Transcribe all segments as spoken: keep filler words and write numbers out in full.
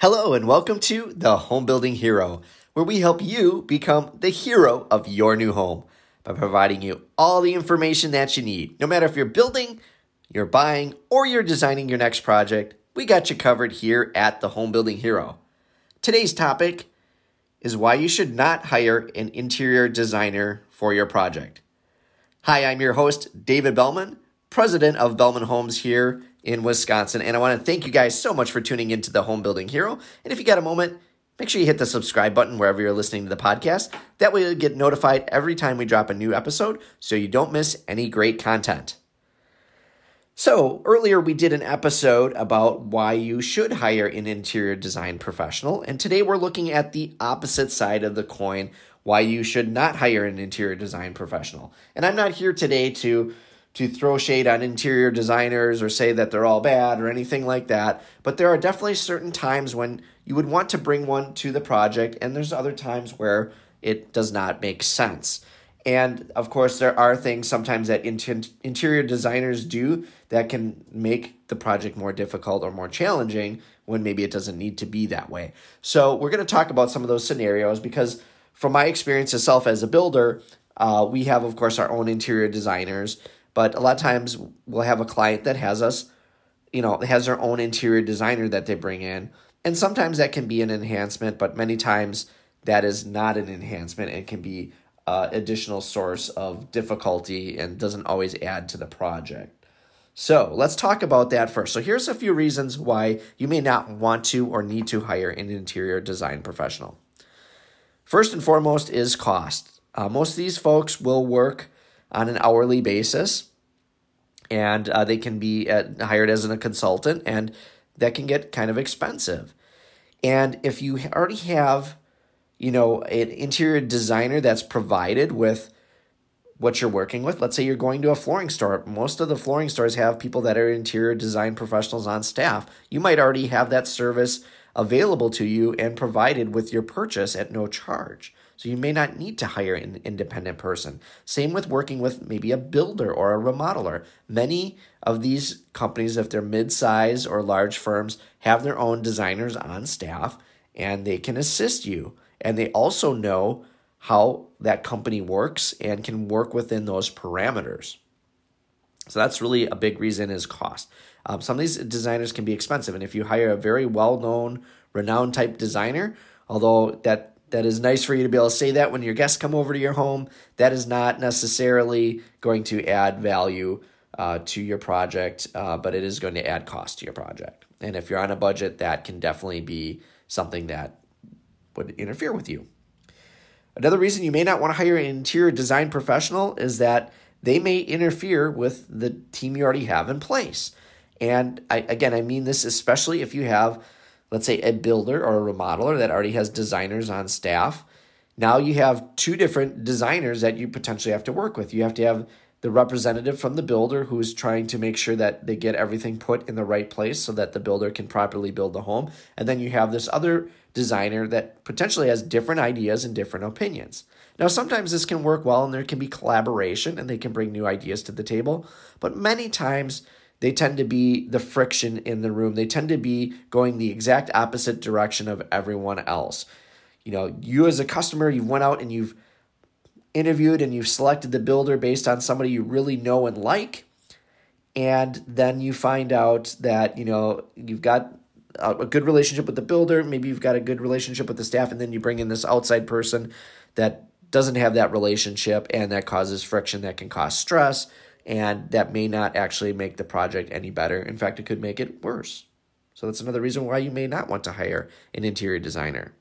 Hello and welcome to The Home Building Hero, where we help you become the hero of your new home by providing you all the information that you need. No matter if you're building, you're buying, or you're designing your next project, we got you covered here at The Home Building Hero. Today's topic is why you should not hire an interior designer for your project. Hi, I'm your host, David Bellman, president of Bellman Homes here in Wisconsin. And I want to thank you guys so much for tuning into the Home Building Hero. And if you got a moment, make sure you hit the subscribe button wherever you're listening to the podcast. That way you'll get notified every time we drop a new episode so you don't miss any great content. So earlier we did an episode about why you should hire an interior design professional. And today we're looking at the opposite side of the coin, why you should not hire an interior design professional. And I'm not here today to to throw shade on interior designers or say that they're all bad or anything like that. But there are definitely certain times when you would want to bring one to the project, and there's other times where it does not make sense. And of course, there are things sometimes that inter- interior designers do that can make the project more difficult or more challenging when maybe it doesn't need to be that way. So we're going to talk about some of those scenarios because from my experience itself as a builder, uh, we have, of course, our own interior designers. But a lot of times we'll have a client that has us, you know, has their own interior designer that they bring in. And sometimes that can be an enhancement, but many times that is not an enhancement. It can be an additional source of difficulty and doesn't always add to the project. So let's talk about that first. So here's a few reasons why you may not want to or need to hire an interior design professional. First and foremost is cost. Uh, most of these folks will work on an hourly basis. And uh, they can be at, hired as a consultant, and that can get kind of expensive. And if you already have, you know, an interior designer that's provided with what you're working with, let's say you're going to a flooring store. Most of the flooring stores have people that are interior design professionals on staff. You might already have that service available to you and provided with your purchase at no charge. So you may not need to hire an independent person. Same with working with maybe a builder or a remodeler. Many of these companies, if they're mid-size or large firms, have their own designers on staff and they can assist you. And they also know how that company works and can work within those parameters. So that's really a big reason is cost. Um, some of these designers can be expensive. And if you hire a very well-known, renowned type designer, although that That is nice for you to be able to say that when your guests come over to your home, that is not necessarily going to add value uh, to your project, uh, but it is going to add cost to your project. And if you're on a budget, that can definitely be something that would interfere with you. Another reason you may not want to hire an interior design professional is that they may interfere with the team you already have in place. And I, again, I mean this especially if you have, let's say, a builder or a remodeler that already has designers on staff. Now you have two different designers that you potentially have to work with. You have to have the representative from the builder who is trying to make sure that they get everything put in the right place so that the builder can properly build the home. And then you have this other designer that potentially has different ideas and different opinions. Now, sometimes this can work well and there can be collaboration and they can bring new ideas to the table, but many times they tend to be the friction in the room. They tend to be going the exact opposite direction of everyone else. You know, you as a customer, you've went out and you've interviewed and you've selected the builder based on somebody you really know and like. And then you find out that, you know, you've got a good relationship with the builder. Maybe you've got a good relationship with the staff. And then you bring in this outside person that doesn't have that relationship. And that causes friction that can cause stress. And that may not actually make the project any better. In fact, it could make it worse. So that's another reason why you may not want to hire an interior designer.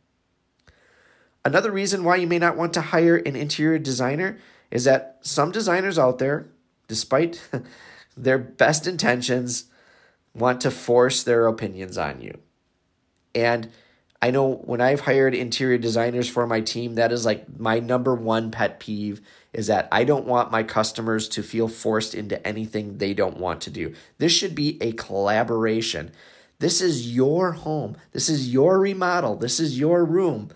Another reason why you may not want to hire an interior designer is that some designers out there, despite their best intentions, want to force their opinions on you. And I know when I've hired interior designers for my team, that is like my number one pet peeve is that I don't want my customers to feel forced into anything they don't want to do. This should be a collaboration. This is your home. This is your remodel. This is your room.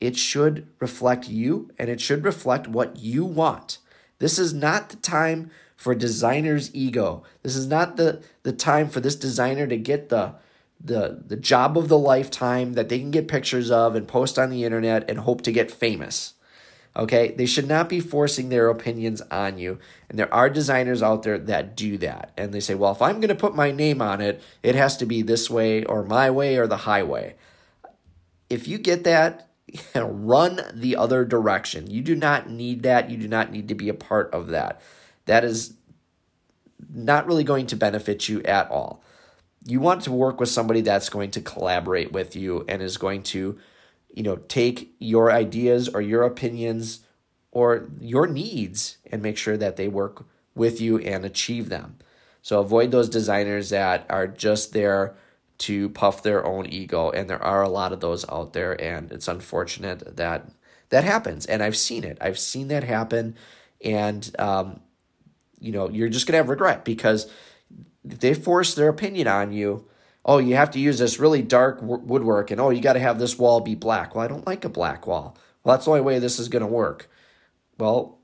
It should reflect you and it should reflect what you want. This is not the time for designer's ego. This is not the, the time for this designer to get the the the job of the lifetime that they can get pictures of and post on the internet and hope to get famous. Okay, they should not be forcing their opinions on you. And there are designers out there that do that. And they say, well, if I'm going to put my name on it, it has to be this way or my way or the highway. If you get that, run the other direction. You do not need that. You do not need to be a part of that. That is not really going to benefit you at all. You want to work with somebody that's going to collaborate with you and is going to, you know, take your ideas or your opinions or your needs and make sure that they work with you and achieve them. So avoid those designers that are just there to puff their own ego. And there are a lot of those out there, and it's unfortunate that that happens. And I've seen it. I've seen that happen. And, um, you know, you're just going to have regret because they force their opinion on you. Oh, you have to use this really dark woodwork, and oh, you got to have this wall be black. Well, I don't like a black wall. Well, that's the only way this is going to work. Well,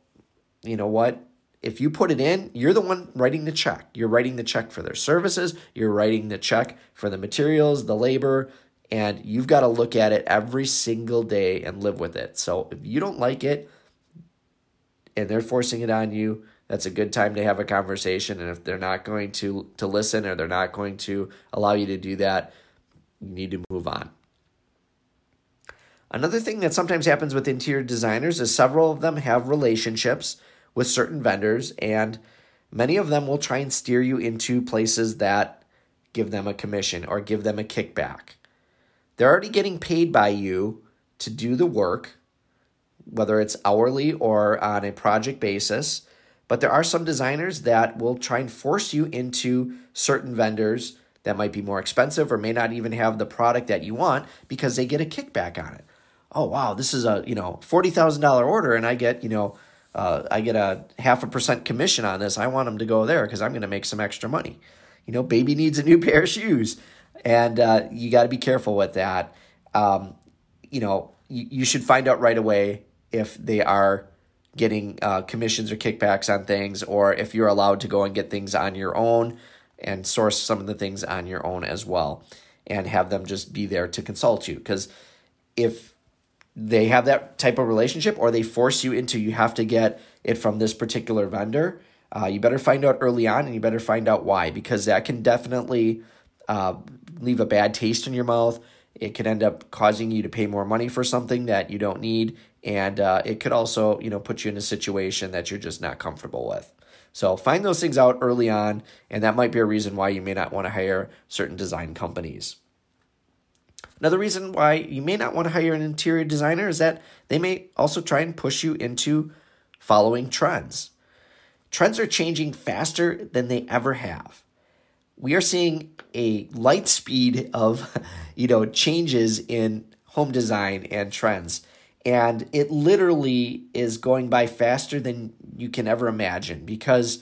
you know what? If you put it in, you're the one writing the check. You're writing the check for their services. You're writing the check for the materials, the labor, and you've got to look at it every single day and live with it. So if you don't like it and they're forcing it on you, that's a good time to have a conversation. And if they're not going to, to listen or they're not going to allow you to do that, you need to move on. Another thing that sometimes happens with interior designers is several of them have relationships with certain vendors, and many of them will try and steer you into places that give them a commission or give them a kickback. They're already getting paid by you to do the work, whether it's hourly or on a project basis. But there are some designers that will try and force you into certain vendors that might be more expensive or may not even have the product that you want because they get a kickback on it. Oh, wow, this is a, you know, forty thousand dollars order, and I get, you know, uh, I get a half a percent commission on this. I want them to go there because I'm going to make some extra money. You know, baby needs a new pair of shoes, and uh, you got to be careful with that. Um, you know, you, you should find out right away if they are getting uh, commissions or kickbacks on things, or if you're allowed to go and get things on your own and source some of the things on your own as well, and have them just be there to consult you. Because if they have that type of relationship or they force you into, you have to get it from this particular vendor, uh, you better find out early on, and you better find out why, because that can definitely uh, leave a bad taste in your mouth. It could end up causing you to pay more money for something that you don't need. And uh, it could also, you know, put you in a situation that you're just not comfortable with. So find those things out early on, and that might be a reason why you may not want to hire certain design companies. Another reason why you may not want to hire an interior designer is that they may also try and push you into following trends. Trends are changing faster than they ever have. We are seeing a light speed of, you know, changes in home design and trends. And it literally is going by faster than you can ever imagine, because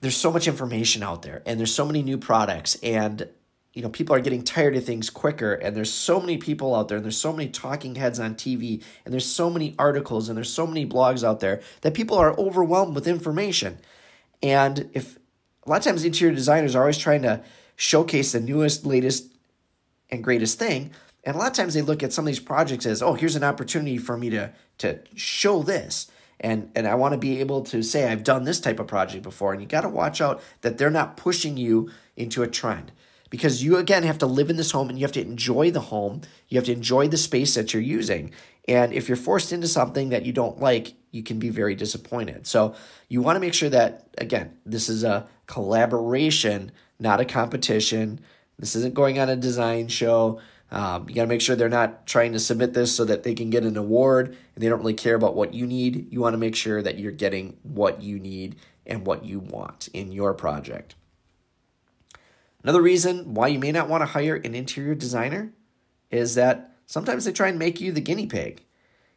there's so much information out there, and there's so many new products, and, you know, people are getting tired of things quicker, and there's so many people out there, and there's so many talking heads on T V, and there's so many articles, and there's so many blogs out there that people are overwhelmed with information. And if a lot of times interior designers are always trying to showcase the newest, latest, and greatest thing. And a lot of times they look at some of these projects as, oh, here's an opportunity for me to, to show this. And, and I want to be able to say I've done this type of project before. And you got to watch out that they're not pushing you into a trend, because you, again, have to live in this home, and you have to enjoy the home. You have to enjoy the space that you're using. And if you're forced into something that you don't like, you can be very disappointed. So you want to make sure that, again, this is a collaboration, not a competition. This isn't going on a design show. Um, you got to make sure they're not trying to submit this so that they can get an award, and they don't really care about what you need. You want to make sure that you're getting what you need and what you want in your project. Another reason why you may not want to hire an interior designer is that sometimes they try and make you the guinea pig.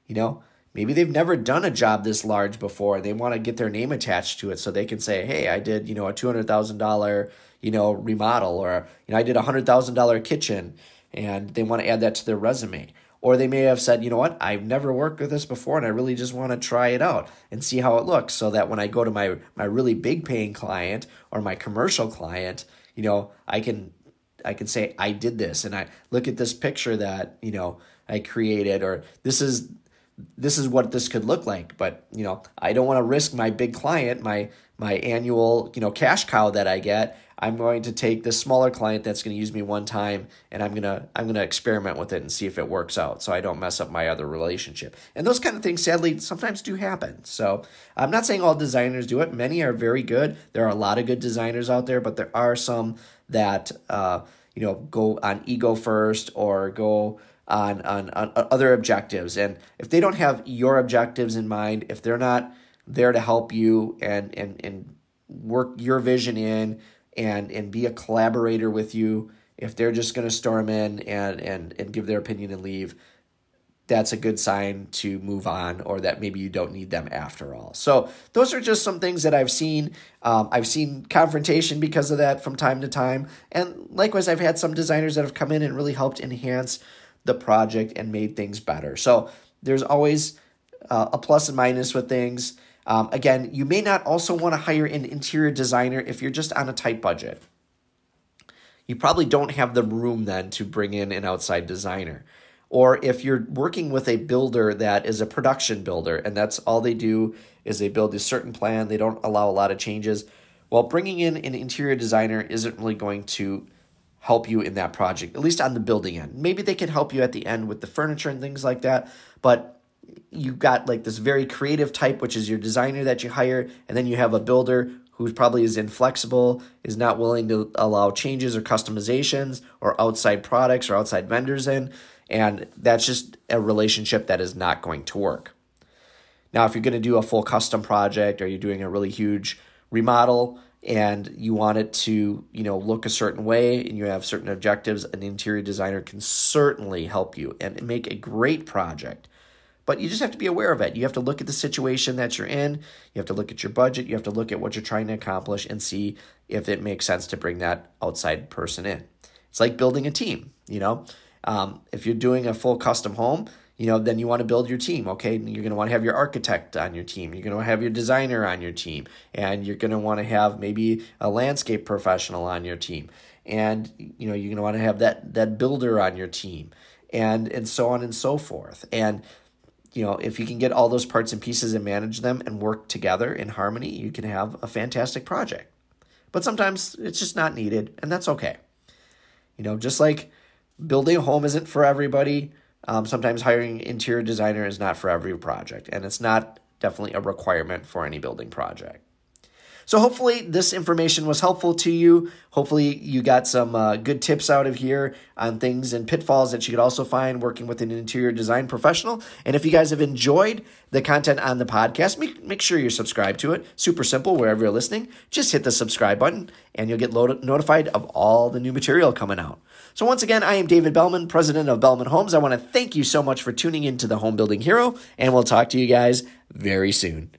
You know, maybe they've never done a job this large before. They want to get their name attached to it so they can say, hey, I did, you know, a two hundred thousand dollars, you know, remodel, or, you know, I did a one hundred thousand dollars kitchen. And they want to add that to their resume. Or they may have said, you know what, I've never worked with this before, and I really just want to try it out and see how it looks, so that when I go to my, my really big paying client or my commercial client, you know, I can I can say I did this, and I look at this picture that, you know, I created, or this is this is what this could look like. But, you know, I don't want to risk my big client, my my annual, you know, cash cow that I get. I'm going to take this smaller client that's going to use me one time, and I'm going to I'm going to experiment with it and see if it works out, so I don't mess up my other relationship. And those kind of things, sadly, sometimes do happen. So I'm not saying all designers do it. Many are very good. There are a lot of good designers out there, but there are some that uh, you know, go on ego first, or go on, on on other objectives. And if they don't have your objectives in mind, if they're not there to help you and and and work your vision in, and and be a collaborator with you, if they're just going to storm in and, and and give their opinion and leave, that's a good sign to move on, or that maybe you don't need them after all. So those are just some things that I've seen. Um, I've seen confrontation because of that from time to time. And likewise, I've had some designers that have come in and really helped enhance the project and made things better. So there's always uh, a plus and minus with things. Um, again, you may not also want to hire an interior designer if you're just on a tight budget. You probably don't have the room then to bring in an outside designer. Or if you're working with a builder that is a production builder, and that's all they do is they build a certain plan, they don't allow a lot of changes, well, bringing in an interior designer isn't really going to help you in that project, at least on the building end. Maybe they can help you at the end with the furniture and things like that, but you've got like this very creative type, which is your designer that you hire, and then you have a builder who probably is inflexible, is not willing to allow changes or customizations or outside products or outside vendors in, and that's just a relationship that is not going to work. Now, if you're going to do a full custom project, or you're doing a really huge remodel and you want it to, you know, look a certain way, and you have certain objectives, an interior designer can certainly help you and make a great project. But you just have to be aware of it. You have to look at the situation that you're in. You have to look at your budget. You have to look at what you're trying to accomplish and see if it makes sense to bring that outside person in. It's like building a team, you know. Um, if you're doing a full custom home, you know, then you want to build your team, okay? You're going to want to have your architect on your team. You're going to have your designer on your team. And you're going to want to have maybe a landscape professional on your team. And, you know, you're going to want to have that that builder on your team. And, and so on and so forth. And you know, if you can get all those parts and pieces and manage them and work together in harmony, you can have a fantastic project. But sometimes it's just not needed, and that's okay. You know, just like building a home isn't for everybody, um, sometimes hiring an interior designer is not for every project, and it's not definitely a requirement for any building project. So hopefully this information was helpful to you. Hopefully you got some uh, good tips out of here on things and pitfalls that you could also find working with an interior design professional. And if you guys have enjoyed the content on the podcast, make, make sure you're subscribed to it. Super simple, wherever you're listening. Just hit the subscribe button and you'll get loaded, notified of all the new material coming out. So once again, I am David Bellman, president of Bellman Homes. I want to thank you so much for tuning into the Home Building Hero, and we'll talk to you guys very soon.